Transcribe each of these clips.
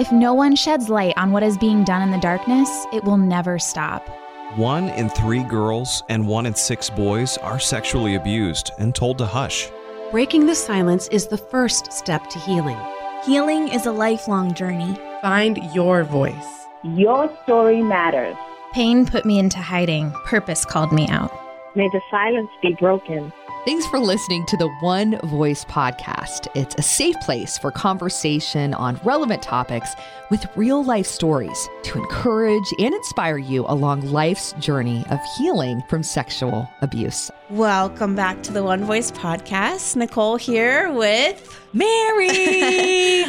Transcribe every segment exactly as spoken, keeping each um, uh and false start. If no one sheds light on what is being done in the darkness, it will never stop. One in three girls and one in six boys are sexually abused and told to hush. Breaking the silence is the first step to healing. Healing is a lifelong journey. Find your voice. Your story matters. Pain put me into hiding. Purpose called me out. May the silence be broken. Thanks for listening to the One Voice Podcast. It's a safe place for conversation on relevant topics with real life stories to encourage and inspire you along life's journey of healing from sexual abuse. Welcome back to the One Voice Podcast. Nicole here with Mary.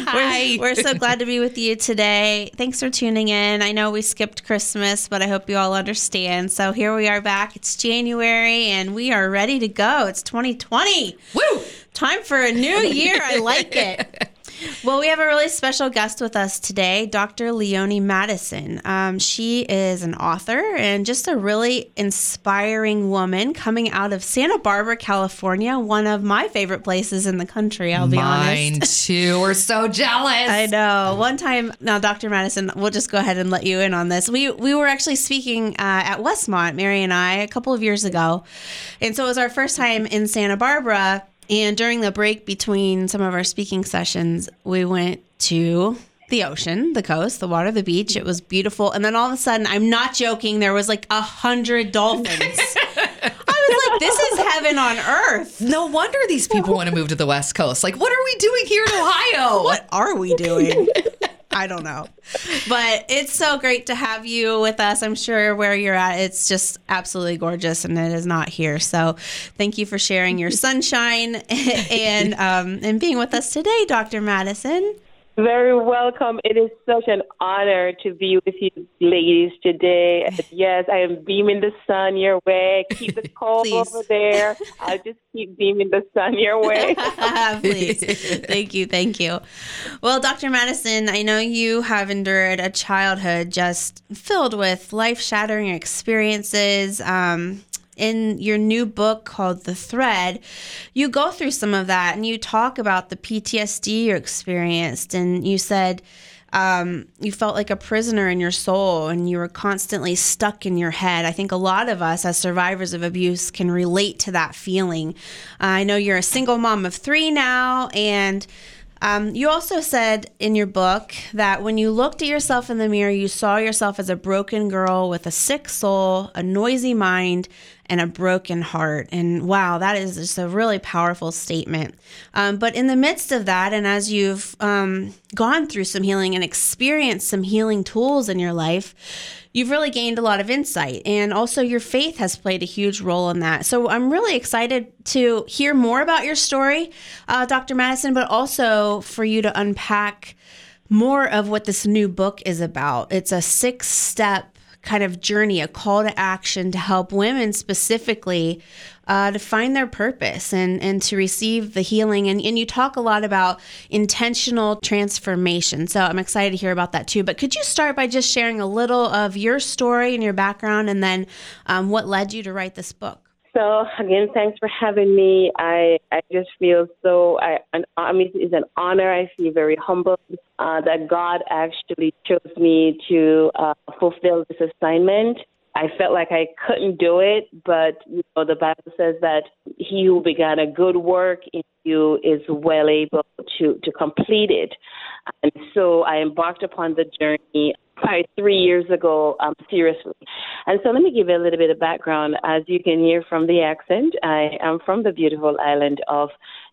Hi. We're, we're so glad to be with you today. Thanks for tuning in. I know we skipped Christmas, but I hope you all understand. So here we are back. It's January and we are ready to go. It's twenty twenty. Woo! Time for a new year. I like it. Well, we have a really special guest with us today, Doctor Leone Madison. Um, she is an author and just a really inspiring woman coming out of Santa Barbara, California, one of my favorite places in the country, I'll be Mine honest. Mine too. We're so jealous. I know. One time, now, Doctor Madison, we'll just go ahead and let you in on this. We we were actually speaking uh, at Westmont, Mary and I, a couple of years ago. And so it was our first time in Santa Barbara. And during the break between some of our speaking sessions, we went to the ocean, the coast, the water, the beach. It was beautiful. And then all of a sudden, I'm not joking, there was like a hundred dolphins. I was like, this is heaven on earth. No wonder these people want to move to the West Coast. Like, what are we doing here in Ohio? What are we doing? I don't know. But it's so great to have you with us. I'm sure where you're at, it's just absolutely gorgeous, and it is not here. So thank you for sharing your sunshine and um, and being with us today, Doctor Madison. Very welcome. It is such an honor to be with you ladies today. Yes, I am beaming the sun your way. Keep the cold over there. I'll just keep beaming the sun your way. Please. Thank you. Thank you. Well, Doctor Madison, I know you have endured a childhood just filled with life-shattering experiences. Um In your new book called The Thread, you go through some of that and you talk about the P T S D you experienced. And you said um, you felt like a prisoner in your soul and you were constantly stuck in your head. I think a lot of us as survivors of abuse can relate to that feeling. Uh, I know you're a single mom of three now. And um, you also said in your book that when you looked at yourself in the mirror, you saw yourself as a broken girl with a sick soul, a noisy mind, and a broken heart. And wow, that is just a really powerful statement. Um, but in the midst of that, and as you've um, gone through some healing and experienced some healing tools in your life, you've really gained a lot of insight. And also your faith has played a huge role in that. So I'm really excited to hear more about your story, uh, Doctor Madison, but also for you to unpack more of what this new book is about. It's a six-step kind of journey, a call to action to help women specifically uh, to find their purpose and, and to receive the healing. And, and you talk a lot about intentional transformation. So I'm excited to hear about that too. But could you start by just sharing a little of your story and your background and then um, what led you to write this book? So again, thanks for having me. I, I just feel so, I, an, I mean, it's an honor. I feel very humbled uh, that God actually chose me to uh, fulfill this assignment. I felt like I couldn't do it, but you know, the Bible says that he who began a good work in you is well able to, to complete it. And so I embarked upon the journey probably three years ago, um, seriously. And so let me give you a little bit of background. As you can hear from the accent, I am from the beautiful island of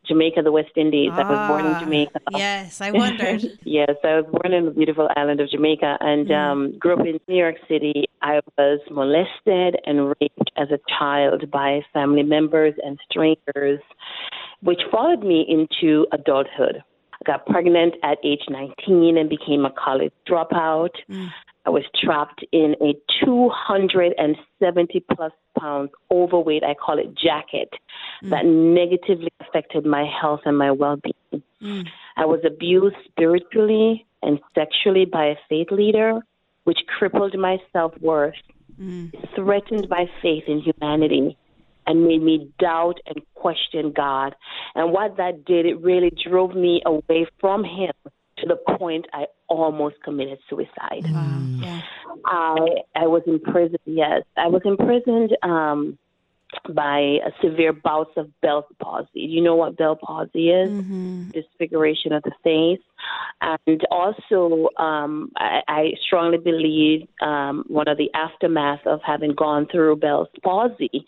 Jamaica, the West Indies. Ah, I was born in Jamaica. Yes, I wondered. Yes, I was born in the beautiful island of Jamaica and mm. um, grew up in New York City. I was molested and raped as a child by family members and strangers, which followed me into adulthood. I got pregnant at age nineteen and became a college dropout. Mm. I was trapped in a two hundred seventy plus pound overweight, I call it jacket, mm. that negatively affected my health and my well-being. Mm. I was abused spiritually and sexually by a faith leader, which crippled my self-worth, mm. threatened my faith in humanity, and made me doubt and question God. And what that did, it really drove me away from him to the point I almost committed suicide. Wow. Yeah. I I was imprisoned. Yes, I was imprisoned um, by a severe bouts of Bell's palsy. You know what Bell's palsy is? Mm-hmm. Disfiguration of the face. And also, um, I, I strongly believe um, one of the aftermath of having gone through Bell's palsy,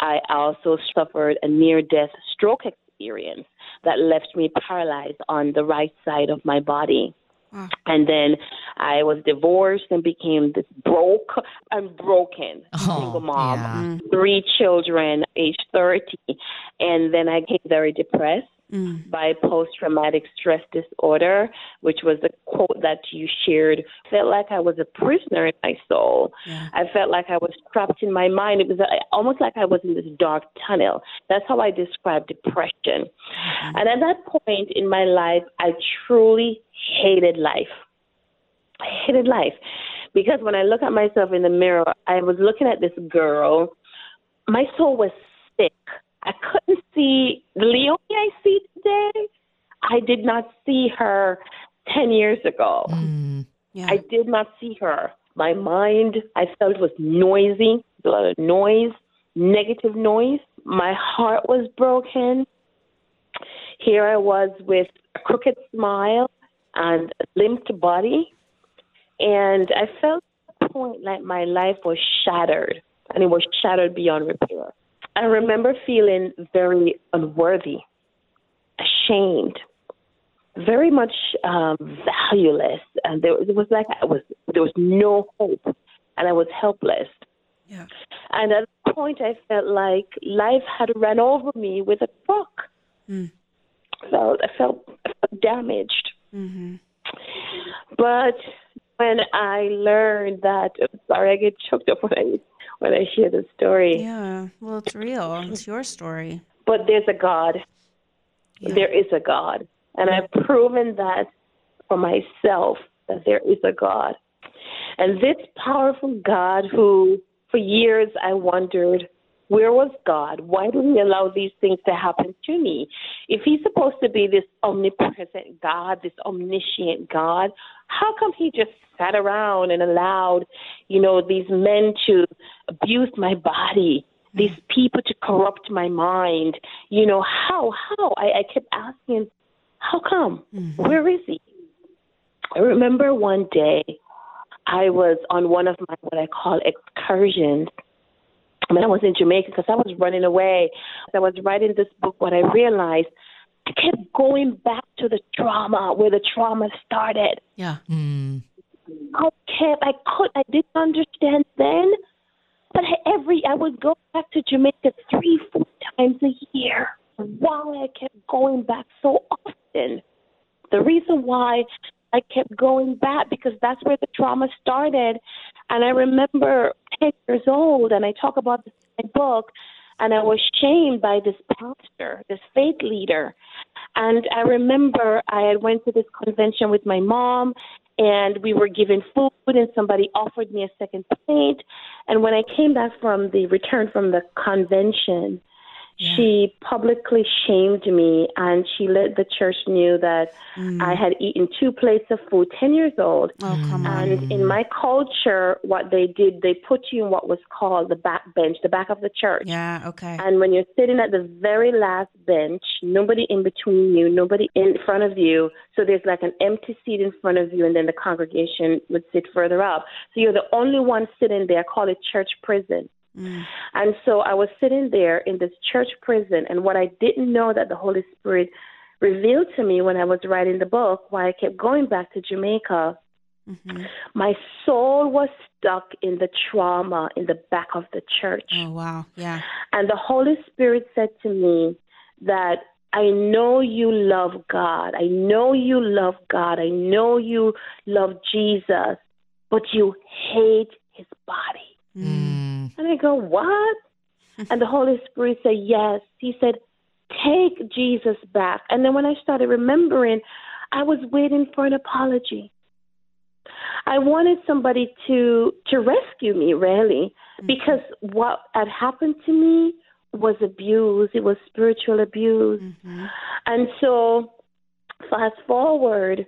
I also suffered a near-death stroke experience. experience that left me paralyzed on the right side of my body. Wow. And then I was divorced and became this broke and broken oh, single mom, yeah. three children, age thirty. And then I became very depressed mm. by post-traumatic stress disorder, which was the quote that you shared. I felt like I was a prisoner in my soul. Yeah. I felt like I was trapped in my mind. It was almost like I was in this dark tunnel. That's how I describe depression. Mm. And at that point in my life, I truly hated life. I hated life because when I look at myself in the mirror, I was looking at this girl. My soul was sick. I couldn't see the Leone I see today. I did not see her ten years ago. Mm, yeah. I did not see her. My mind, I felt, was noisy, a lot of noise, negative noise. My heart was broken. Here I was with a crooked smile and a limped body. And I felt at a point like my life was shattered, and it was shattered beyond repair. I remember feeling very unworthy, ashamed, very much um, valueless. And there, it was like I was there was no hope, and I was helpless. Yeah. And at a point, I felt like life had run over me with a truck. Mm. So I felt, I felt damaged. Mm-hmm. But when I learned that, sorry, I get choked up when I when I share the story. Yeah, well, it's real. It's your story. But there's a God. Yeah. There is a God. And I've proven that for myself, that there is a God. And this powerful God who, for years, I wondered, where was God? Why did he allow these things to happen to me? If he's supposed to be this omnipresent God, this omniscient God, how come he just sat around and allowed, you know, these men to abuse my body, these people to corrupt my mind? You know, how, how? I, I kept asking, how come? Mm-hmm. Where is he? I remember one day I was on one of my what I call excursions. When I was in Jamaica, because I was running away, I was writing this book, what I realized, I kept going back to the trauma, where the trauma started. Yeah. Mm. I kept, I could, I didn't understand then, but I, every, I would go back to Jamaica three, four times a year. Why I kept going back so often? The reason why I kept going back, because that's where the trauma started. And I remember ten years old, and I talk about this in my book, and I was shamed by this pastor, this faith leader. And I remember I had went to this convention with my mom, and we were given food, and somebody offered me a second plate. And when I came back from the return from the convention, yeah. She publicly shamed me, and she let the church knew that mm. I had eaten two plates of food, ten years old. Oh, come on. And in my culture, what they did, they put you in what was called the back bench, the back of the church. Yeah, okay. And when you're sitting at the very last bench, nobody in between you, nobody in front of you. So there's like an empty seat in front of you, and then the congregation would sit further up. So you're the only one sitting there. I call it church prison. Mm. And so I was sitting there in this church prison, and what I didn't know that the Holy Spirit revealed to me when I was writing the book, why I kept going back to Jamaica, mm-hmm. my soul was stuck in the trauma in the back of the church. Oh, wow. Yeah. And the Holy Spirit said to me that, I know you love God. I know you love God. I know you love Jesus, but you hate his body. Mm. And I go, what? And the Holy Spirit said, yes. He said, take Jesus back. And then when I started remembering, I was waiting for an apology. I wanted somebody to, to rescue me, really, because what had happened to me was abuse. It was spiritual abuse. Mm-hmm. And so fast forward,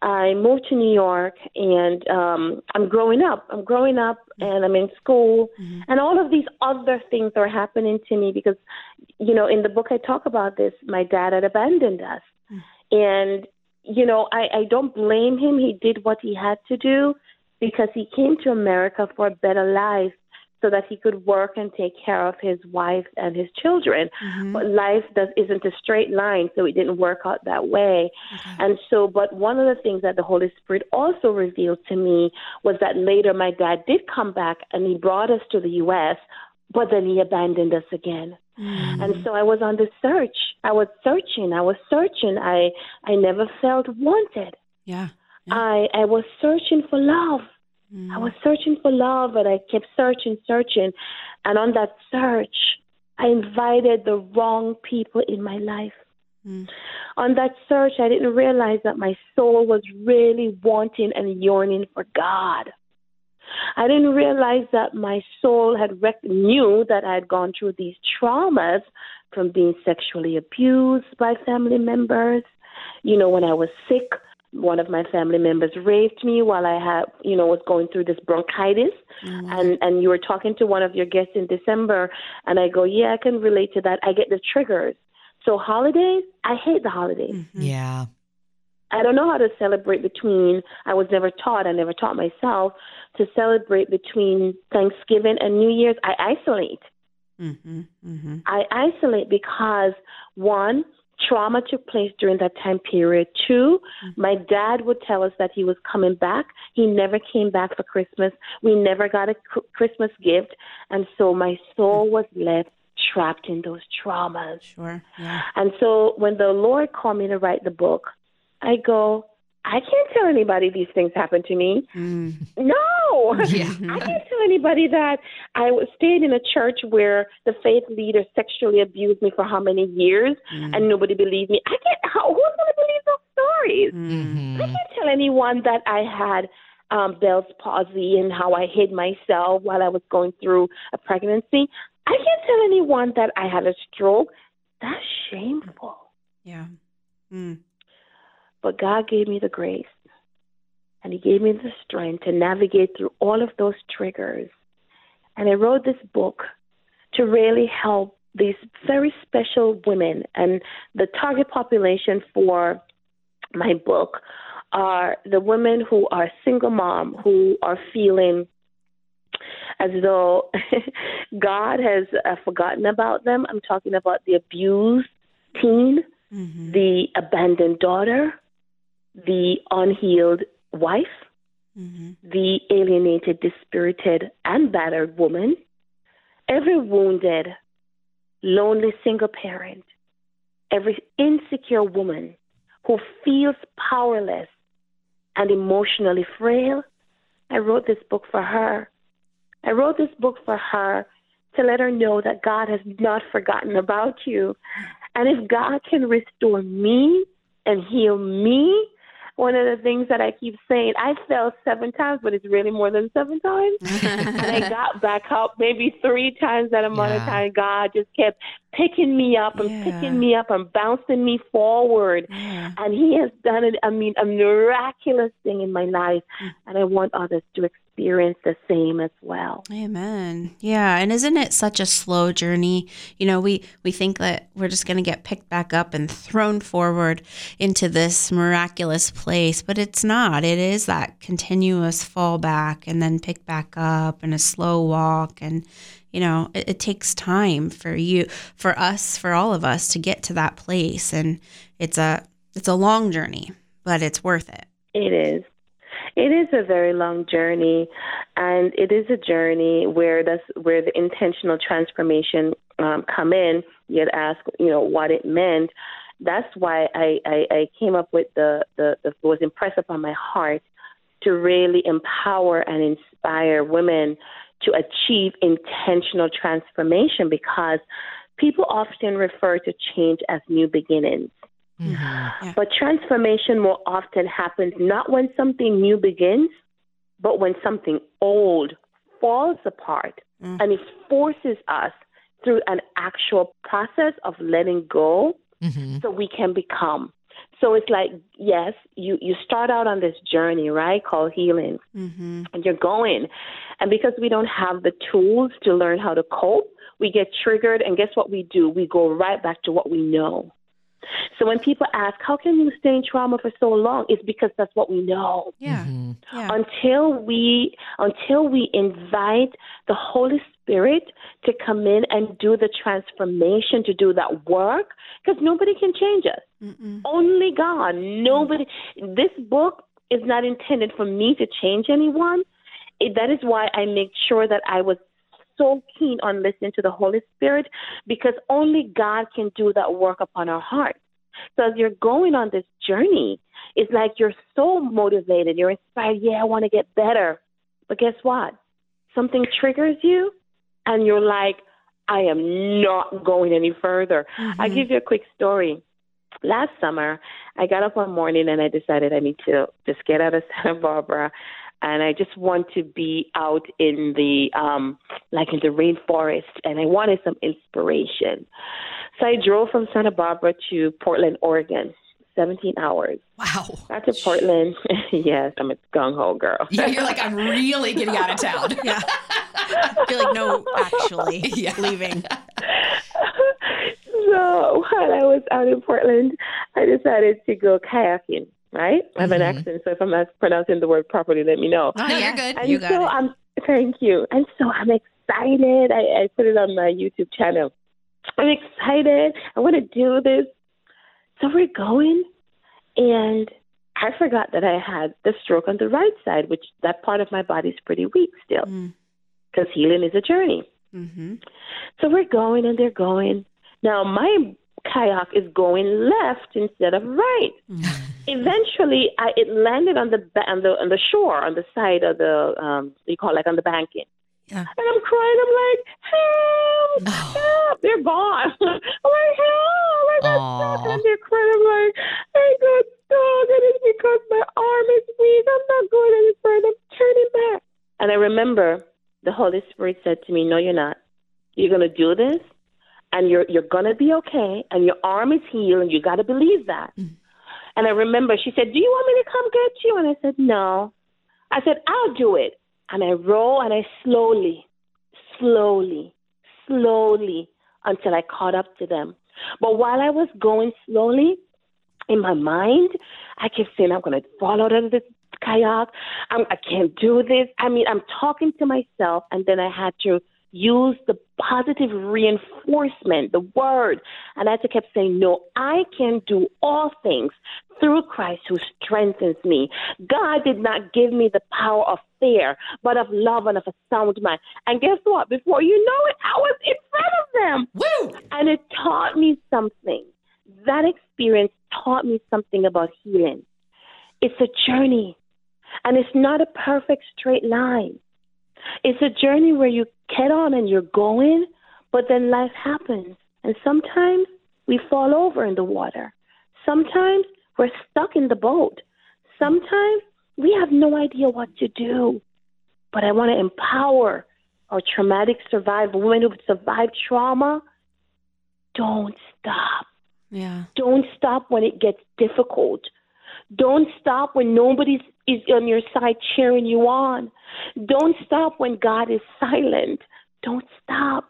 I moved to New York, and um, I'm growing up. I'm growing up, and I'm in school, mm-hmm. and all of these other things are happening to me because, you know, in the book I talk about this. My dad had abandoned us, mm-hmm. and you know, I, I don't blame him. He did what he had to do because he came to America for a better life, so that he could work and take care of his wife and his children. Mm-hmm. But life does, isn't a straight line, so it didn't work out that way. Okay. And so, but one of the things that the Holy Spirit also revealed to me was that later my dad did come back and he brought us to the U S, but then he abandoned us again. Mm-hmm. And so I was on the search. I was searching. I was searching. I, I never felt wanted. Yeah. yeah. I, I was searching for love. Mm. I was searching for love, and I kept searching, searching. And on that search, I invited the wrong people in my life. Mm. On that search, I didn't realize that my soul was really wanting and yearning for God. I didn't realize that my soul had rec- knew that I had gone through these traumas from being sexually abused by family members. You know, when I was sick, one of my family members raped me while I had, you know, was going through this bronchitis. Mm-hmm. And, and you were talking to one of your guests in December, and I go, yeah, I can relate to that. I get the triggers. So holidays, I hate the holidays. Mm-hmm. Yeah. I don't know how to celebrate between, I was never taught, I never taught myself to celebrate between Thanksgiving and New Year's. I isolate. Mm-hmm. Mm-hmm. I isolate because, one, trauma took place during that time period. Two, my dad would tell us that he was coming back. He never came back for Christmas. We never got a Christmas gift. And so my soul was left trapped in those traumas. Sure. Yeah. And so when the Lord called me to write the book, I go, I can't tell anybody these things happened to me. Mm. No, yeah. I can't tell anybody that. I stayed in a church where the faith leader sexually abused me for how many years, mm. and nobody believed me. I can't. How, who's going to believe those stories? Mm-hmm. I can't tell anyone that I had um, Bell's palsy and how I hid myself while I was going through a pregnancy. I can't tell anyone that I had a stroke. That's shameful. Yeah. Mm. But God gave me the grace, and he gave me the strength to navigate through all of those triggers. And I wrote this book to really help these very special women. And the target population for my book are the women who are single mom, who are feeling as though God has uh, forgotten about them. I'm talking about the abused teen, mm-hmm. the abandoned daughter, the unhealed wife, mm-hmm. the alienated, dispirited, and battered woman, every wounded, lonely single parent, every insecure woman who feels powerless and emotionally frail. I wrote this book for her. I wrote this book for her to let her know that God has not forgotten about you. And if God can restore me and heal me, one of the things that I keep saying, I fell seven times, but it's really more than seven times. And I got back up maybe three times that amount yeah. of time. God just kept picking me up and yeah. picking me up and bouncing me forward. Yeah. And he has done, it, I mean, a miraculous thing in my life. And I want others to experience the same as well. Amen. Yeah. And isn't it such a slow journey? You know, we, we think that we're just going to get picked back up and thrown forward into this miraculous place, but it's not. It is that continuous fall back and then pick back up and a slow walk. And, you know, it, it takes time for you, for us, for all of us to get to that place. And it's a, it's a long journey, but it's worth it. It is. It is a very long journey, and it is a journey where that's where the intentional transformation um, come in. You had asked, you know, what it meant. That's why I, I, I came up with the, the, the was impressed upon my heart to really empower and inspire women to achieve intentional transformation, because people often refer to change as new beginnings. Mm-hmm. Yeah. But transformation more often happens not when something new begins, but when something old falls apart, mm-hmm. and it forces us through an actual process of letting go, mm-hmm. so we can become. So it's like, yes, you, you start out on this journey, right, called healing, mm-hmm. and you're going. And because we don't have the tools to learn how to cope, we get triggered, and guess what we do? We go right back to what we know. So when people ask, how can you stay in trauma for so long? It's because that's what we know. Yeah. Mm-hmm. Yeah. Until we, until we invite the Holy Spirit to come in and do the transformation, to do that work, because nobody can change us. Mm-mm. Only God. Nobody. Mm-hmm. This book is not intended for me to change anyone. It, that is why I make sure that I was so keen on listening to the Holy Spirit, because only God can do that work upon our hearts. So as you're going on this journey, it's like you're so motivated, you're inspired, yeah, I want to get better. But guess what? Something triggers you, and you're like, I am not going any further. Mm-hmm. I'll give you a quick story. Last summer, I got up one morning, and I decided I need to just get out of Santa Barbara. And I just want to be out in the, um, like in the rainforest, and I wanted some inspiration. So I drove from Santa Barbara to Portland, Oregon, seventeen hours. Wow. Got to Portland. Yes, I'm a gung-ho girl. Yeah, you're like, I'm really getting out of town. Yeah. You're like, no, actually, yeah. leaving. So while I was out in Portland, I decided to go kayaking. Right? I have mm-hmm. an accent, so if I'm not pronouncing the word properly, let me know. Oh, no, you're good. And you got so it. I'm, thank you. And so I'm excited. I, I put it on my YouTube channel. I'm excited. I want to do this. So we're going, and I forgot that I had the stroke on the right side, which that part of my body's pretty weak still, because mm. healing is a journey. Mm-hmm. So we're going, and they're going. Now, my kayak is going left instead of right. Mm. Eventually, I, it landed on the, on the on the shore, on the side of the, um, you call it, like on the banking. Yeah. And I'm crying. I'm like, help, no. help, they're gone. I'm like, help, I got stuck. And they're crying. I'm like, I got stuck. And it's because my arm is weak. I'm not going any further. I'm turning back. And I remember the Holy Spirit said to me, no, you're not. You're going to do this, and you're you're going to be okay, and your arm is healed, and you got to believe that. Mm. And I remember she said, do you want me to come get you? And I said, no. I said, I'll do it. And I roll, and I slowly, slowly, slowly, until I caught up to them. But while I was going slowly, in my mind, I kept saying, I'm going to fall out of this kayak. I'm, I can't do this. I mean, I'm talking to myself, and then I had to use the positive reinforcement, the word. And I just kept saying, no, I can do all things through Christ who strengthens me. God did not give me the power of fear, but of love and of a sound mind. And guess what? Before you know it, I was in front of them. Woo! And it taught me something. That experience taught me something about healing. It's a journey, and it's not a perfect straight line. It's a journey where you get on and you're going, but then life happens. And sometimes we fall over in the water. Sometimes we're stuck in the boat. Sometimes we have no idea what to do. But I want to empower our traumatic survivors, women who survived trauma. Don't stop. Yeah. Don't stop when it gets difficult. Don't stop when nobody's is on your side cheering you on. Don't stop when God is silent. Don't stop.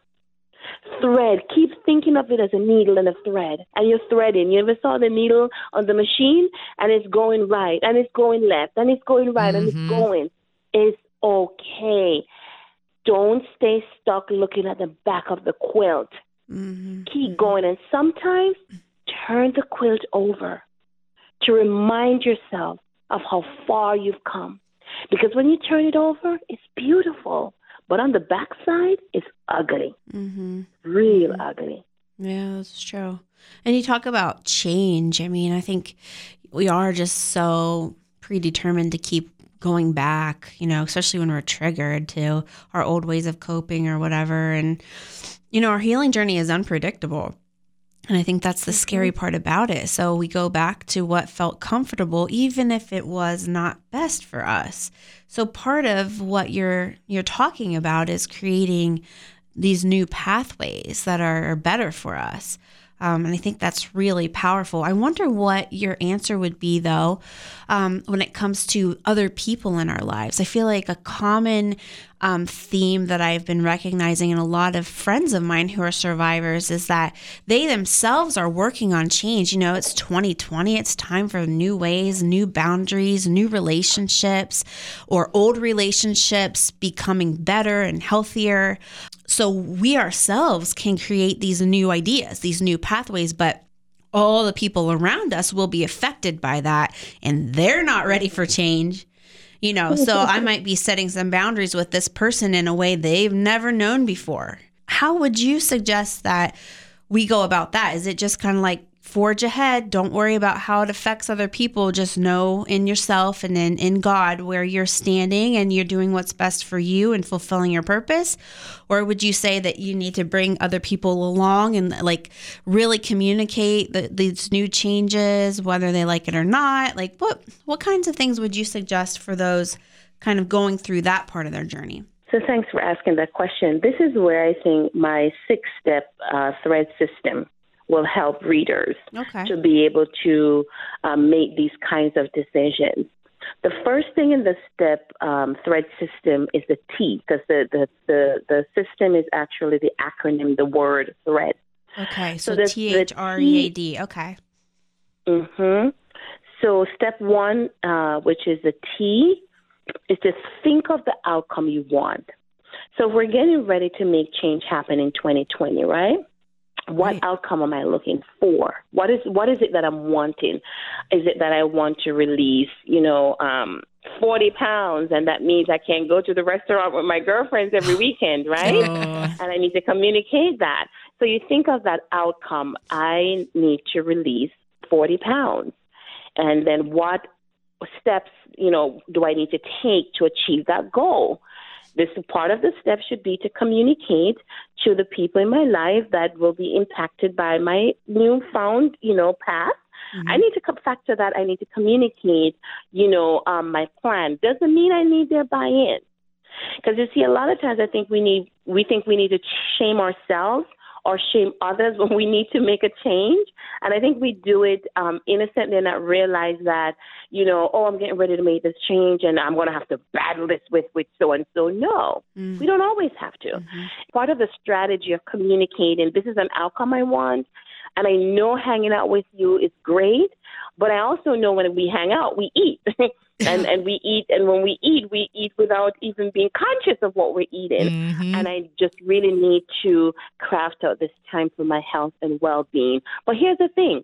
Thread. Keep thinking of it as a needle and a thread. And you're threading. You ever saw the needle on the machine? And it's going right. And it's going left. And it's going right. Mm-hmm. And it's going. It's okay. Don't stay stuck looking at the back of the quilt. Mm-hmm. Keep going. And sometimes turn the quilt over to remind yourself of how far you've come. Because when you turn it over, it's beautiful. But on the backside, it's ugly. Mm-hmm. Real mm-hmm. ugly. Yeah, that's true. And you talk about change. I mean, I think we are just so predetermined to keep going back, you know, especially when we're triggered to our old ways of coping or whatever. And, you know, our healing journey is unpredictable. And I think that's the scary part about it. So we go back to what felt comfortable, even if it was not best for us. So part of what you're you're talking about is creating these new pathways that are better for us. Um, and I think that's really powerful. I wonder what your answer would be, though, um, when it comes to other people in our lives. I feel like a common um, theme that I've been recognizing in a lot of friends of mine who are survivors is that they themselves are working on change. You know, it's twenty twenty. It's time for new ways, new boundaries, new relationships, or old relationships becoming better and healthier. So we ourselves can create these new ideas, these new pathways, but all the people around us will be affected by that, and they're not ready for change. You know, so I might be setting some boundaries with this person in a way they've never known before. How would you suggest that we go about that? Is it just kind of like forge ahead? Don't worry about how it affects other people. Just know in yourself and in, in God where you're standing and you're doing what's best for you and fulfilling your purpose? Or would you say that you need to bring other people along and like really communicate the, these new changes, whether they like it or not? Like what, what kinds of things would you suggest for those kind of going through that part of their journey? So thanks for asking that question. This is where I think my six-step uh, thread system will help readers okay. to be able to um, make these kinds of decisions. The first thing in the step um, thread system is the T, because the, the, the, the system is actually the acronym, the word thread. Okay, so, so T H R E A D, okay. Mm-hmm. So step one, uh, which is the T, is to think of the outcome you want. So we're getting ready to make change happen in twenty twenty, right? What right. outcome am I looking for? What is what is it that I'm wanting? Is it that I want to release, you know, um, forty pounds, and that means I can't go to the restaurant with my girlfriends every weekend, right? Oh. And I need to communicate that. So you think of that outcome. I need to release forty pounds. And then what steps, you know, do I need to take to achieve that goal? This part of the step should be to communicate to the people in my life that will be impacted by my newfound, you know, path. Mm-hmm. I need to factor that. I need to communicate, you know, um, my plan. Doesn't mean I need their buy-in, because you see, a lot of times I think we need we think we need to shame ourselves or shame others when we need to make a change. And I think we do it um, innocently and not realize that, you know, oh, I'm getting ready to make this change and I'm going to have to battle this with, with so-and-so. No, mm-hmm. we don't always have to. Mm-hmm. Part of the strategy of communicating, this is an outcome I want, and I know hanging out with you is great, but I also know when we hang out, we eat. and and we eat, and when we eat, we eat without even being conscious of what we're eating. Mm-hmm. And I just really need to craft out this time for my health and well-being. But here's the thing.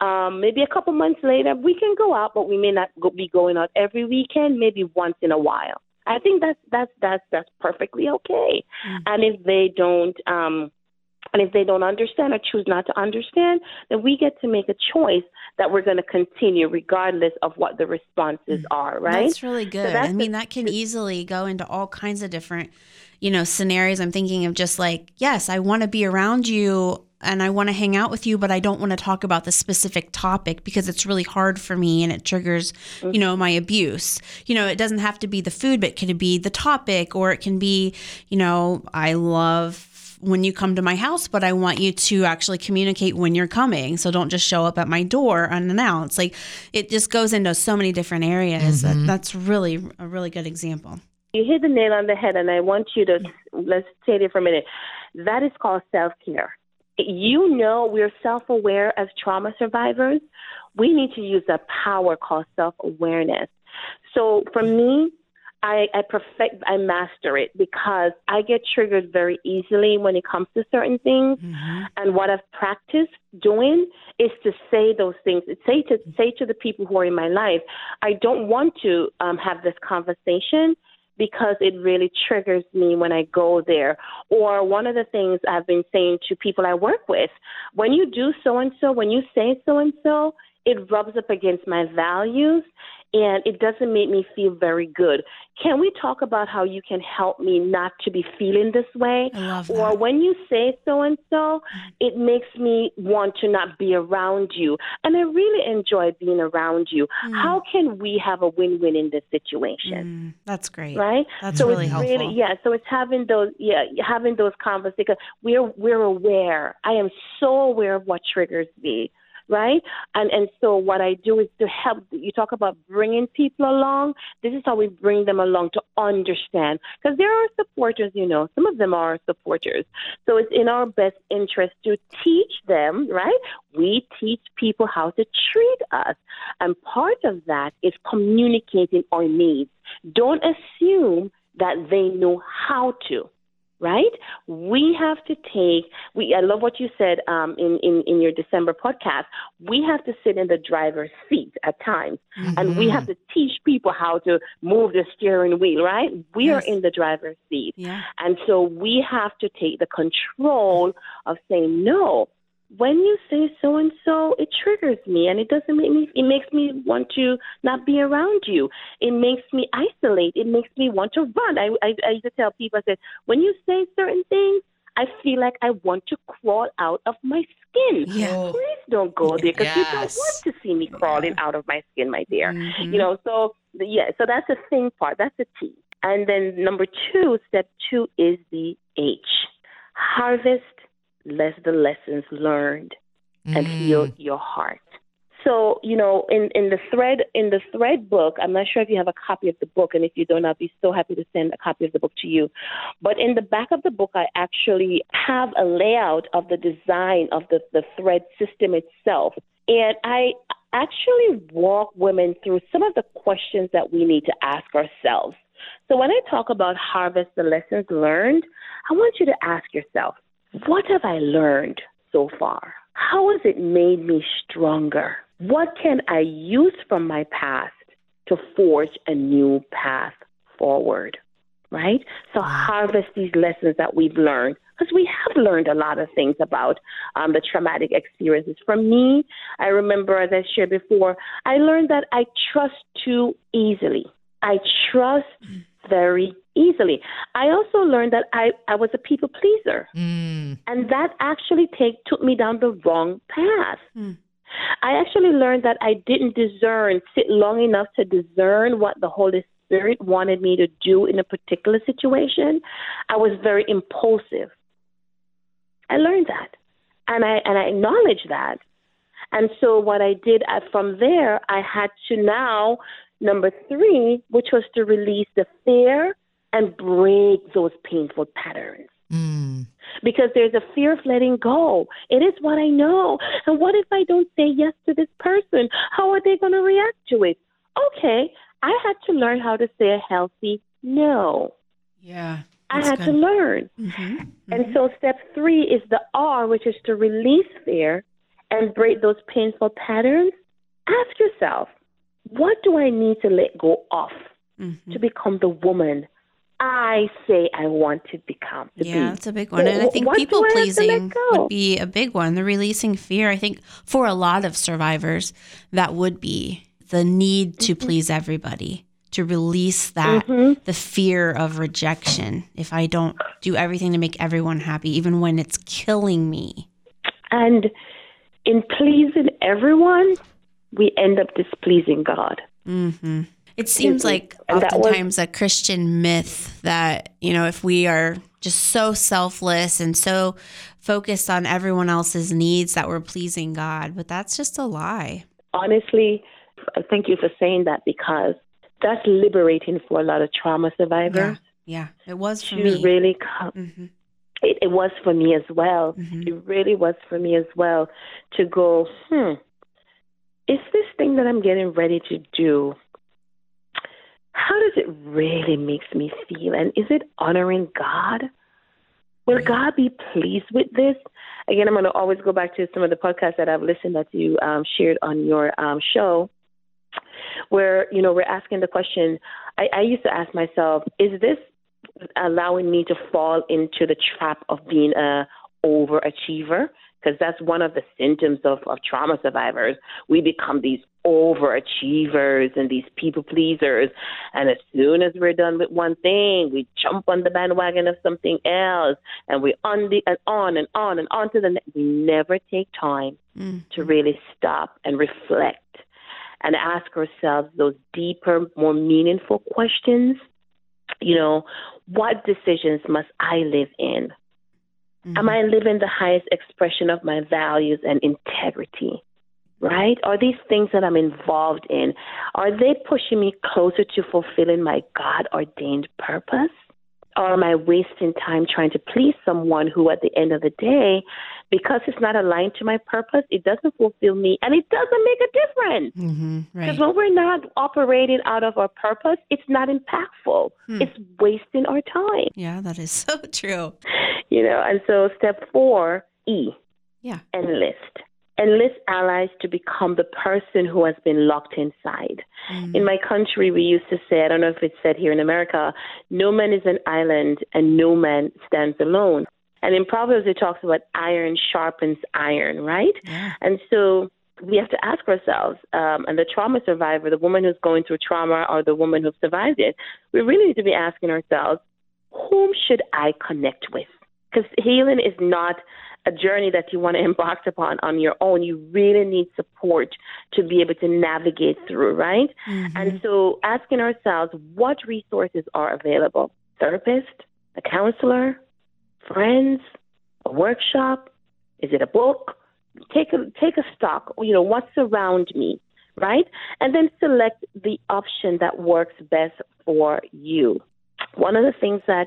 Um, maybe a couple months later, we can go out, but we may not go, be going out every weekend, maybe once in a while. I think that's, that's, that's, that's perfectly okay. Mm-hmm. And if they don't... Um, And if they don't understand or choose not to understand, then we get to make a choice that we're going to continue regardless of what the responses are, right? That's really good. So that's I mean, the- that can easily go into all kinds of different, you know, scenarios. I'm thinking of just like, yes, I want to be around you and I want to hang out with you, but I don't want to talk about the specific topic because it's really hard for me and it triggers, mm-hmm. you know, my abuse. You know, it doesn't have to be the food, but can it be the topic, or it can be, you know, I love when you come to my house, but I want you to actually communicate when you're coming. So don't just show up at my door unannounced. Like it just goes into so many different areas. Mm-hmm. That, that's really a really good example. You hit the nail on the head, and I want you to, let's take it for a minute. That is called self-care. You know, we're self-aware as trauma survivors. We need to use a power called self-awareness. So for me, I, I perfect, I master it because I get triggered very easily when it comes to certain things. Mm-hmm. And what I've practiced doing is to say those things. Say to say to the people who are in my life, I don't want to um, have this conversation because it really triggers me when I go there. Or one of the things I've been saying to people I work with, when you do so and so, when you say so and so, it rubs up against my values. and it doesn't make me feel very good. Can we talk about how you can help me not to be feeling this way? I love that. Or when you say so-and-so, it makes me want to not be around you. And I really enjoy being around you. Mm. How can we have a win-win in this situation? Mm, that's great. Right? That's so really it's helpful. Really, yeah. So it's having those, yeah, having those conversations. We're, we're aware. I am so aware of what triggers me. Right? And and so what I do is to help. You talk about bringing people along. This is how we bring them along to understand. Because there are supporters, you know, some of them are supporters. So it's in our best interest to teach them, right? We teach people how to treat us. And part of that is communicating our needs. Don't assume that they know how to. Right? We have to take, we, I love what you said um, in, in, in your December podcast. We have to sit in the driver's seat at times, mm-hmm. and we have to teach people how to move the steering wheel, right? We yes. are in the driver's seat. Yeah. And so we have to take the control of saying, no, when you say so-and-so, it triggers me, and it doesn't make me, it makes me want to not be around you. It makes me isolate. It makes me want to run. I, I, I used to tell people, I said, when you say certain things, I feel like I want to crawl out of my skin. Yeah. Please don't go there because yes. you don't want to see me crawling out of my skin, my dear. Mm-hmm. You know, so yeah, so that's the thing part. That's the T. And then number two, step two is the H. Harvest less the lessons learned and mm. heal your heart. So, you know, in, in the thread in the thread book, I'm not sure if you have a copy of the book, and if you don't, I'll be so happy to send a copy of the book to you. But in the back of the book, I actually have a layout of the design of the, the thread system itself. And I actually walk women through some of the questions that we need to ask ourselves. So when I talk about harvest the lessons learned, I want you to ask yourself, what have I learned so far? How has it made me stronger? What can I use from my past to forge a new path forward, right? So harvest these lessons that we've learned, because we have learned a lot of things about um, the traumatic experiences. For me, I remember, as I shared before, I learned that I trust too easily. I trust very easily. I also learned that I, I was a people pleaser. Mm. And that actually take, took me down the wrong path. Mm. I actually learned that I didn't discern, sit long enough to discern what the Holy Spirit wanted me to do in a particular situation. I was very impulsive. I learned that. And I, and I acknowledge that. And so what I did I, from there, I had to now, number three, which was to release the fear and break those painful patterns. Mm. Because there's a fear of letting go. It is what I know. And what if I don't say yes to this person? How are they going to react to it? Okay, I had to learn how to say a healthy no. Yeah. I had good. to learn. Mm-hmm. Mm-hmm. And so step three is the R, which is to release fear and break those painful patterns. Ask yourself, what do I need to let go of mm-hmm. to become the woman I say I want to become. To yeah, be. That's a big one. And I think people pleasing would be a big one. The releasing fear, I think for a lot of survivors, that would be the need to mm-hmm. please everybody, to release that, mm-hmm. the fear of rejection. If I don't do everything to make everyone happy, even when it's killing me. And in pleasing everyone, we end up displeasing God. Mm-hmm. It seems like oftentimes a Christian myth that, you know, if we are just so selfless and so focused on everyone else's needs that we're pleasing God, but that's just a lie. Honestly, thank you for saying that, because that's liberating for a lot of trauma survivors. Yeah, yeah. It was for me. Really com- mm-hmm. it, it was for me as well. Mm-hmm. It really was for me as well to go, hmm, is this thing that I'm getting ready to do, how does it really makes me feel? And is it honoring God? Will God be pleased with this? Again, I'm going to always go back to some of the podcasts that I've listened that you um, shared on your um, show, where, you know, we're asking the question. I, I used to ask myself, is this allowing me to fall into the trap of being a overachiever? because that's one of the symptoms of, of trauma survivors. We become these overachievers and these people pleasers. And as soon as we're done with one thing, we jump on the bandwagon of something else, and we on the and on and on and on to the next. We never take time mm. to really stop and reflect and ask ourselves those deeper, more meaningful questions. You know, what decisions must I live in? Mm-hmm. Am I living the highest expression of my values and integrity, right? Are these things that I'm involved in, are they pushing me closer to fulfilling my God-ordained purpose? Or am I wasting time trying to please someone who at the end of the day, because it's not aligned to my purpose, it doesn't fulfill me and it doesn't make a difference? Because mm-hmm, right. when we're not operating out of our purpose, it's not impactful. Hmm. It's wasting our time. Yeah, that is so true. You know, and so step four, E, yeah. enlist. Enlist allies to become the person who has been locked inside. Mm. In my country, we used to say, I don't know if it's said here in America, no man is an island and no man stands alone. And in Proverbs, it talks about iron sharpens iron, right? Yeah. And so we have to ask ourselves, um, and the trauma survivor, the woman who's going through trauma or the woman who survived it, we really need to be asking ourselves, whom should I connect with? Because healing is not a journey that you want to embark upon on your own. You really need support to be able to navigate through, right? Mm-hmm. And so asking ourselves, what resources are available? Therapist, a counselor, friends, a workshop? Is it a book? Take a, take a stock, you know, what's around me, right? And then select the option that works best for you. One of the things that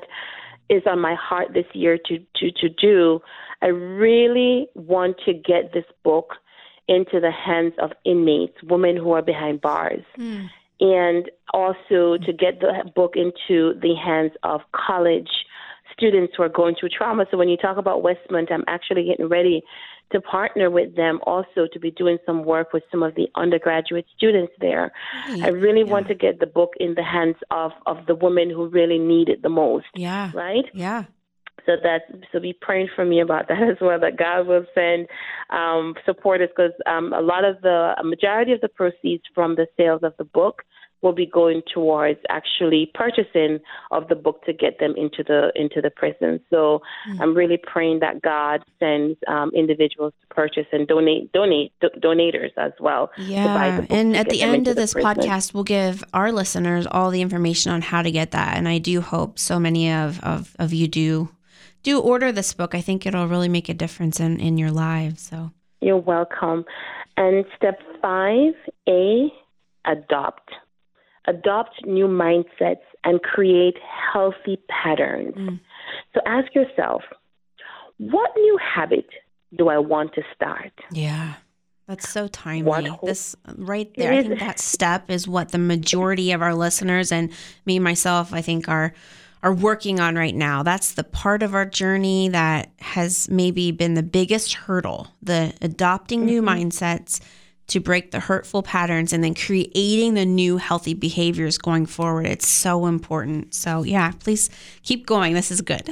is on my heart this year to, to, to do, I really want to get this book into the hands of inmates, women who are behind bars, mm. and also to get the book into the hands of college students who are going through trauma. So when you talk about Westmont, I'm actually getting ready to partner with them also to be doing some work with some of the undergraduate students there. Right. I really yeah. want to get the book in the hands of, of the women who really need it the most. Yeah. Right? Yeah. So that so be praying for me about that as well, that God will send um, supporters, because um, a lot of the a majority of the proceeds from the sales of the book will be going towards actually purchasing of the book to get them into the into the prison. So mm. I'm really praying that God sends um, individuals to purchase and donate donate do- donators as well. Yeah, to buy the book and at the end of this podcast, we'll give our listeners all the information on how to get that. And I do hope so many of of, of you do do order this book. I think it'll really make a difference in, in your lives. So you're welcome. And step five, A, adopt. Adopt new mindsets and create healthy patterns. Mm. So ask yourself, what new habit do I want to start? Yeah, that's so timely. What, this right there, I think that step is what the majority of our listeners and me, myself, I think are are working on right now. That's the part of our journey that has maybe been the biggest hurdle, the adopting mm-hmm. new mindsets to break the hurtful patterns and then creating the new healthy behaviors going forward. It's so important. So yeah, please keep going. This is good.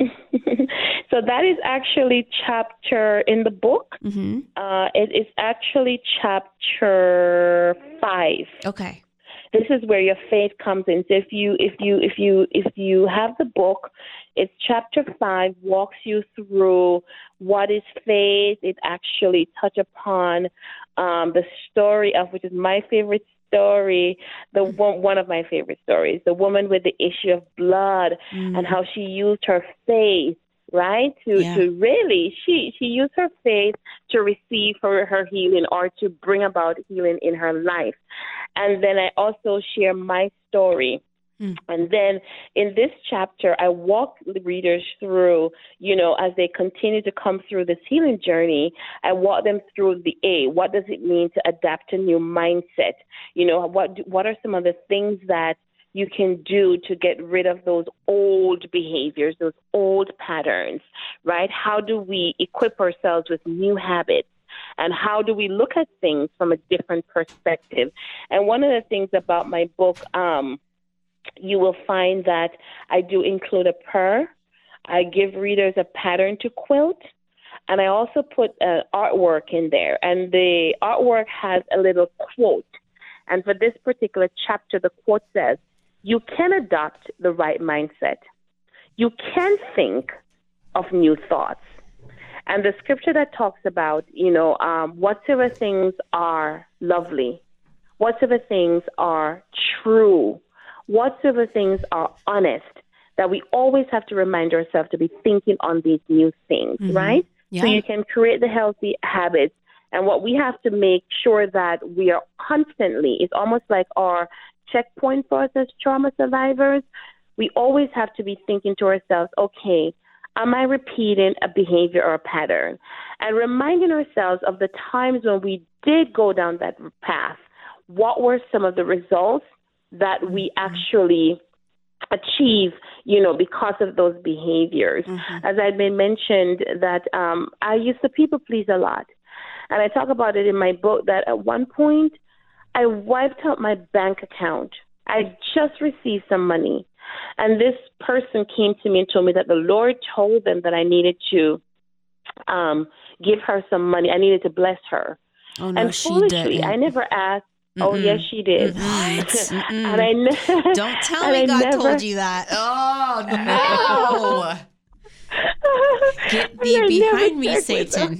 So that is actually chapter in the book. Mm-hmm. Uh, it is actually chapter five. Okay. This is where your faith comes in. So if you, if you, if you, if you have the book, it's chapter five, walks you through what is faith. It actually touch upon um, the story of, which is my favorite story, the one, one of my favorite stories, the woman with the issue of blood mm. and how she used her faith. Right? To yeah. to really, she, she used her faith to receive her, her healing or to bring about healing in her life. And then I also share my story. Mm. And then in this chapter, I walk the readers through, you know, as they continue to come through this healing journey, I walk them through the A. What does it mean to adapt a new mindset? You know, what what are some of the things that you can do to get rid of those old behaviors, those old patterns, right? How do we equip ourselves with new habits? And how do we look at things from a different perspective? And one of the things about my book, um, you will find that I do include a prayer. I give readers a pattern to quilt. And I also put uh, artwork in there. And the artwork has a little quote. And for this particular chapter, the quote says, "You can adopt the right mindset. You can think of new thoughts." And the scripture that talks about, you know, um, whatsoever things are lovely, whatsoever things are true, whatsoever things are honest, that we always have to remind ourselves to be thinking on these new things, mm-hmm. right? Yeah. So you can create the healthy habits. And what we have to make sure that we are constantly, it's almost like our checkpoint for us as trauma survivors. We always have to be thinking to ourselves, okay, am I repeating a behavior or a pattern? And reminding ourselves of the times when we did go down that path, what were some of the results that we actually achieve, you know, because of those behaviors. Mm-hmm. As I've been mentioned that um, I used to people please a lot. And I talk about it in my book that at one point I wiped out my bank account. I just received some money. And this person came to me and told me that the Lord told them that I needed to um, give her some money. I needed to bless her. Oh, no, and foolishly, I never asked. Mm-mm. Oh, yes, she did. What? And I ne- Don't tell me God never- told you that. Oh, no. Get thee I behind me, Satan.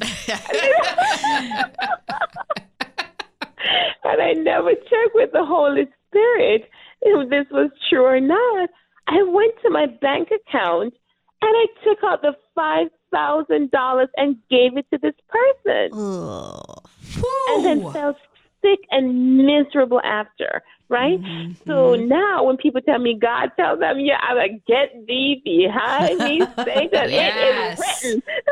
And I never checked with the Holy Spirit if this was true or not. I went to my bank account and I took out the five thousand dollars and gave it to this person. Oh. And then felt sick and miserable after, right? Mm-hmm. So now when people tell me, God tells them, yeah, I'm like, get thee behind me, Satan. Yes. It is written.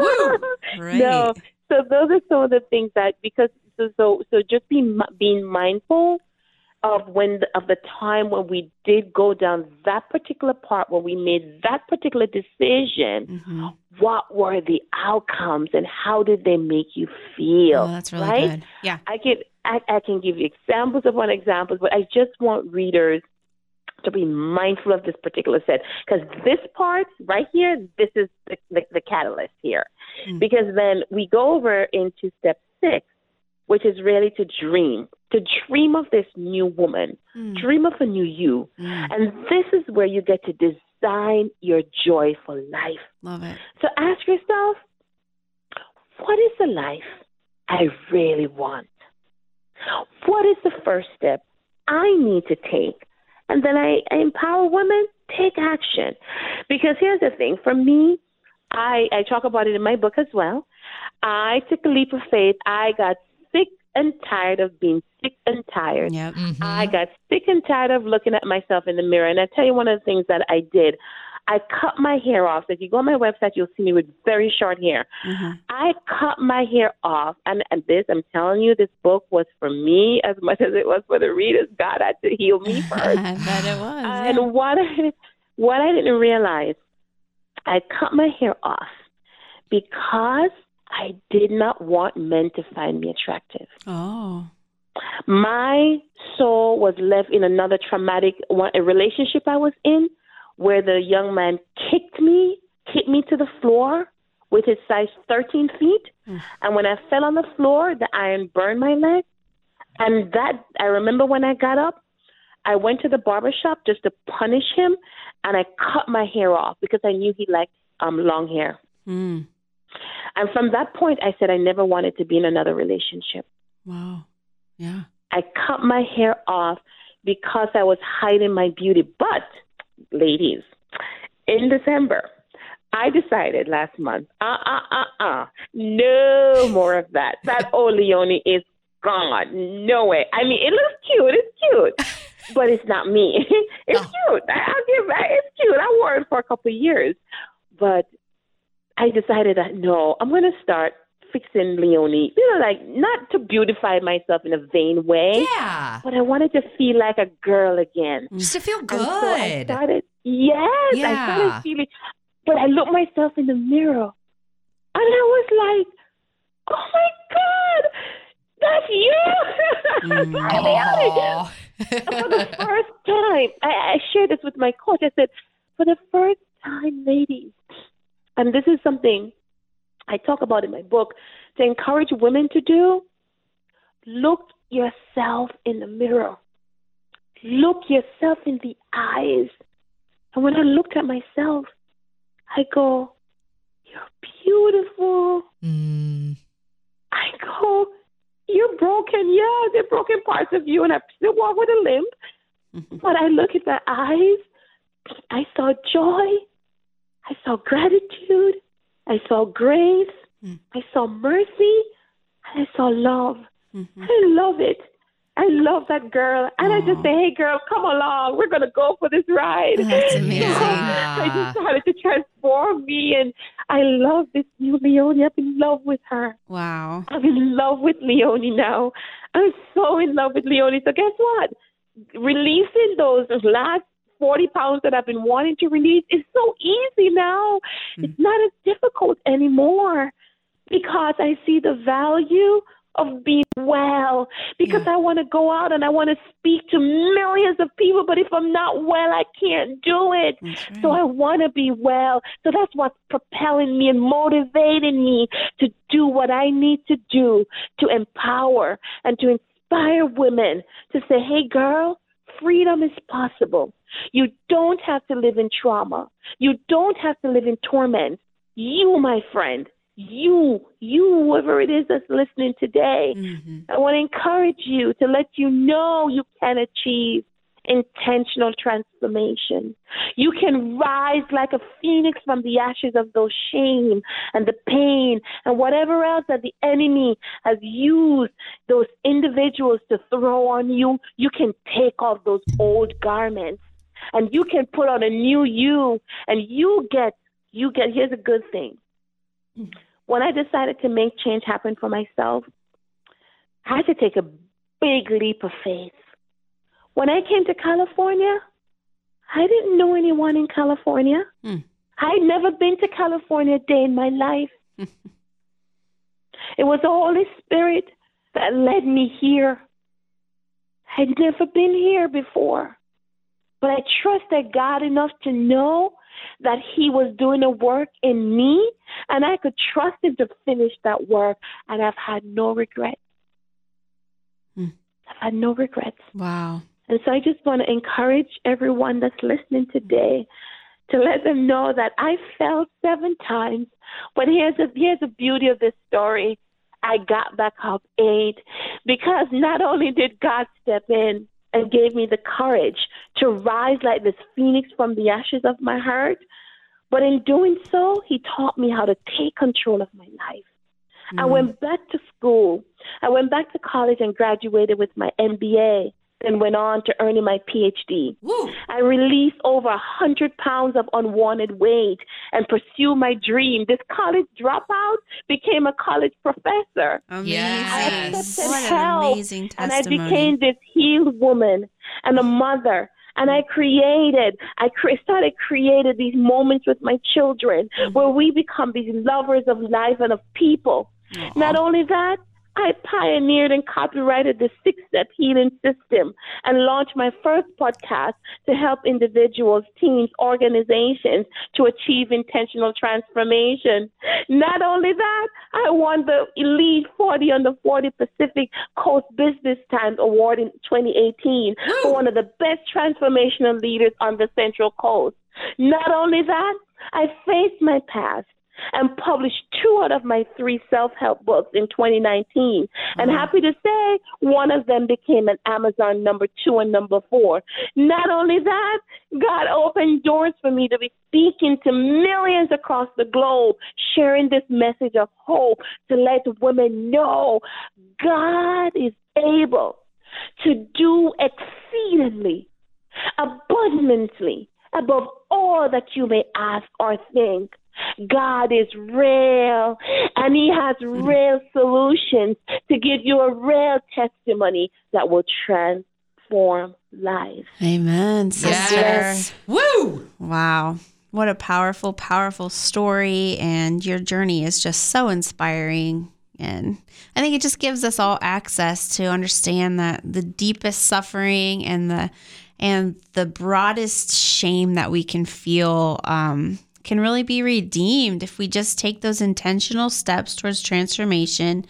Woo. Right. No, so those are some of the things that, because, so so, so just be, being mindful of when the, of the time when we did go down that particular part, when we made that particular decision, mm-hmm. what were the outcomes and how did they make you feel? Oh, that's really right? good. Yeah. I can, I, I can give you examples upon examples, but I just want readers to be mindful of this particular set, because this part right here, this is the, the, the catalyst here. Mm-hmm. Because then we go over into step six, which is really to dream, to dream of this new woman, mm. dream of a new you. Mm. And this is where you get to design your joy for life. Love it. So ask yourself, what is the life I really want? What is the first step I need to take? And then I, I empower women, take action. Because here's the thing, for me, I, I talk about it in my book as well. I took a leap of faith. I got sick and tired of being sick and tired. Yep. Mm-hmm. I got sick and tired of looking at myself in the mirror. And I tell you one of the things that I did, I cut my hair off. So if you go on my website, you'll see me with very short hair. Mm-hmm. I cut my hair off. And, and this, I'm telling you, this book was for me as much as it was for the readers. God had to heal me first. I bet it was. And yeah. what, I, what I didn't realize, I cut my hair off because I did not want men to find me attractive. Oh. My soul was left in another traumatic one, a relationship I was in where the young man kicked me, kicked me to the floor with his size thirteen feet. Mm. And when I fell on the floor, the iron burned my leg. And that, I remember when I got up, I went to the barbershop just to punish him, and I cut my hair off because I knew he liked um, long hair. Mm. And from that point, I said I never wanted to be in another relationship. Wow. Yeah. I cut my hair off because I was hiding my beauty. But, ladies, in December, I decided last month, uh-uh-uh-uh, no more of that. That old Leone is gone. No way. I mean, it looks cute. It's cute. But it's not me. It's oh. cute. I'll give back. It's cute. I wore it for a couple of years. But I decided that, no, I'm going to start fixing Leone. You know, like, not to beautify myself in a vain way. Yeah. But I wanted to feel like a girl again. Just to feel good. And so I started, yes, yeah. I started feeling. But I looked myself in the mirror, and I was like, oh, my God, that's you. No. For the first time, I, I shared this with my coach. I said, for the first time, ladies, and this is something I talk about in my book to encourage women to do, look yourself in the mirror. Look yourself in the eyes. And when I looked at myself, I go, you're beautiful. Mm. I go, you're broken. Yeah, there are broken parts of you, and I still walk with a limp. Mm-hmm. But I look at my eyes. I saw joy. I saw gratitude. I saw grace. Mm. I saw mercy. And I saw love. Mm-hmm. I love it. I love that girl. And aww. I just say, hey, girl, come along. We're going to go for this ride. That's amazing. So I just started to transform me. And I love this new Leone. I'm in love with her. Wow. I'm in love with Leone now. I'm so in love with Leone. So guess what? Releasing those, those last forty pounds that I've been wanting to release is so easy now. Mm. It's not as difficult anymore because I see the value of being well, because yeah. I want to go out and I want to speak to millions of people, but if I'm not well, I can't do it. Right. So I want to be well. So that's what's propelling me and motivating me to do what I need to do to empower and to inspire women to say, hey, girl, freedom is possible. You don't have to live in trauma. You don't have to live in torment. You, my friend, You, you, whoever it is that's listening today, mm-hmm. I want to encourage you to let you know you can achieve intentional transformation. You can rise like a phoenix from the ashes of those shame and the pain and whatever else that the enemy has used those individuals to throw on you. You can take off those old garments and you can put on a new you, and you get, you get, here's a good thing. When I decided to make change happen for myself, I had to take a big leap of faith. When I came to California, I didn't know anyone in California. Mm. I'd never been to California a day in my life. It was the Holy Spirit that led me here. I'd never been here before. But I trusted God enough to know that he was doing a work in me, and I could trust him to finish that work, and I've had no regrets. Mm. I've had no regrets. Wow. And so I just want to encourage everyone that's listening today to let them know that I fell seven times, but here's the, here's the beauty of this story. I got back up eight, because not only did God step in and gave me the courage to rise like this phoenix from the ashes of my heart, but in doing so, he taught me how to take control of my life. Mm. I went back to school. I went back to college and graduated with my M B A, then went on to earning my P H D. Woo. I released over one hundred pounds of unwanted weight and pursued my dream. This college dropout became a college professor. Yes. I what an amazing testimony. And I became this healed woman and a mother. And I created, I cre- started creating these moments with my children mm-hmm. where we become these lovers of life and of people. Aww. Not only that, I pioneered and copyrighted the six-step healing system and launched my first podcast to help individuals, teams, organizations to achieve intentional transformation. Not only that, I won the Elite forty on the forty Pacific Coast Business Times Award in twenty eighteen for one of the best transformational leaders on the Central Coast. Not only that, I faced my past and published two out of my three self-help books in twenty nineteen. And wow. happy to say, one of them became an Amazon number two and number four. Not only that, God opened doors for me to be speaking to millions across the globe, sharing this message of hope to let women know God is able to do exceedingly, abundantly, above all that you may ask or think. God is real, and he has real solutions to give you a real testimony that will transform lives. Amen, sister. Yes. Woo! Wow. What a powerful, powerful story, and your journey is just so inspiring. And I think it just gives us all access to understand that the deepest suffering and the and the broadest shame that we can feel um can really be redeemed if we just take those intentional steps towards transformation.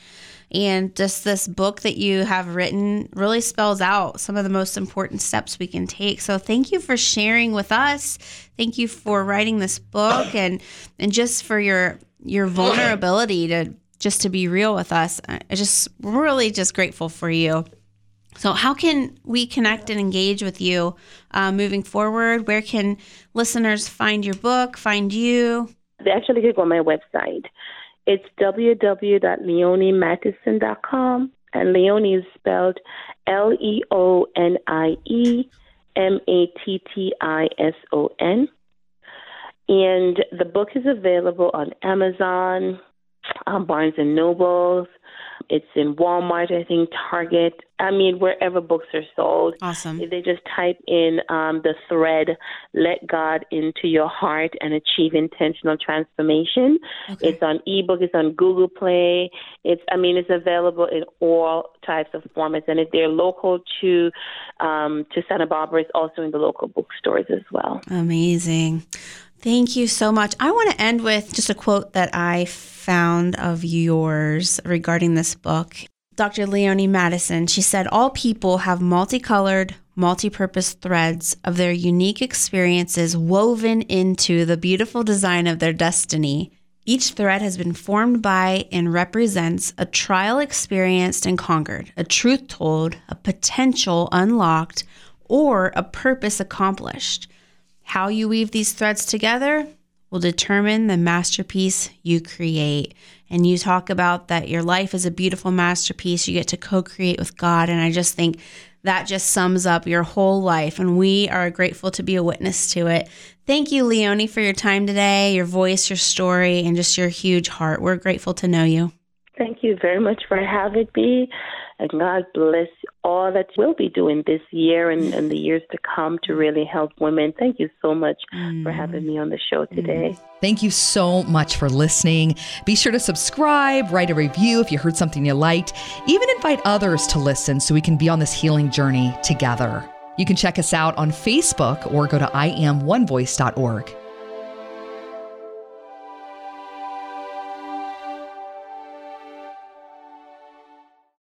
And just this book that you have written really spells out some of the most important steps we can take. So thank you for sharing with us. Thank you for writing this book and and just for your your vulnerability to just to be real with us. I just really just grateful for you. So how can we connect and engage with you uh, moving forward? Where can listeners find your book, find you? They actually can go on my website. It's w w w dot leone madison dot com, and Leone is spelled L E O N I E M A T T I S O N. And the book is available on Amazon, on Barnes and Nobles. It's in Walmart, I think, Target. I mean, wherever books are sold. Awesome. They just type in um, The Thread, Let God Into Your Heart and Achieve Intentional Transformation. Okay. It's on ebook. It's on Google Play. It's, I mean, it's available in all types of formats. And if they're local to um, to Santa Barbara, it's also in the local bookstores as well. Amazing. Thank you so much. I want to end with just a quote that I found of yours regarding this book. Doctor Leone Madison, she said, "All people have multicolored, multi-purpose threads of their unique experiences woven into the beautiful design of their destiny. Each thread has been formed by and represents a trial experienced and conquered, a truth told, a potential unlocked, or a purpose accomplished. How you weave these threads together will determine the masterpiece you create." And you talk about that your life is a beautiful masterpiece. You get to co-create with God. And I just think that just sums up your whole life. And we are grateful to be a witness to it. Thank you, Leone, for your time today, your voice, your story, and just your huge heart. We're grateful to know you. Thank you very much for having me. And God bless all that we'll be doing this year and, and the years to come to really help women. Thank you so much mm. for having me on the show today. Thank you so much for listening. Be sure to subscribe, write a review if you heard something you liked. Even invite others to listen so we can be on this healing journey together. You can check us out on Facebook or go to I am one voice dot org.